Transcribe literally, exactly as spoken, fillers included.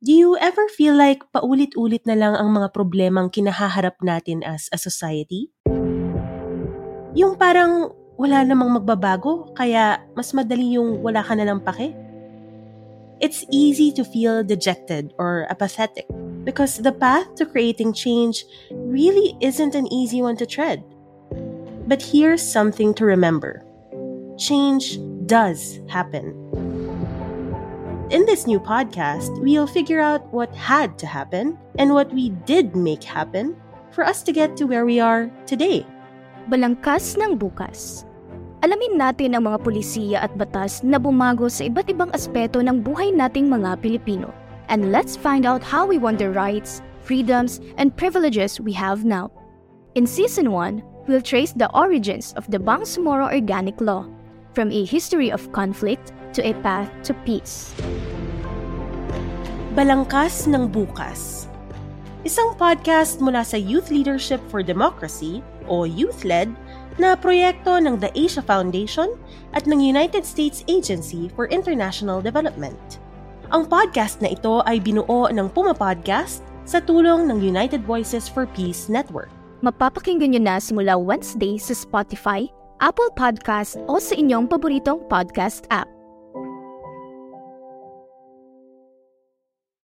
Do you ever feel like paulit-ulit na lang ang mga problemang kinahaharap natin as a society? Yung parang wala namang magbabago, kaya mas madali yung wala ka na lang pake? It's easy to feel dejected or apathetic because the path to creating change really isn't an easy one to tread. But here's something to remember. Change does happen. In this new podcast, we'll figure out what had to happen and what we did make happen for us to get to where we are today. Balangkas ng Bukas. Alamin natin ang mga pulisiya at batas na bumago sa iba't ibang aspeto ng buhay nating mga Pilipino. And let's find out how we won the rights, freedoms, and privileges we have now. In Season one, we'll trace the origins of the Bangsamoro Organic Law, from a history of conflict to a path to peace. Balangkas ng Bukas. Isang podcast mula sa Youth Leadership for Democracy o Youth-led na proyekto ng The Asia Foundation at ng United States Agency for International Development. Ang podcast na ito ay binuo ng Puma Podcast sa tulong ng United Voices for Peace Network. Mapapakinggan nyo na simula Wednesday sa Spotify, Apple Podcast o sa inyong paboritong podcast app.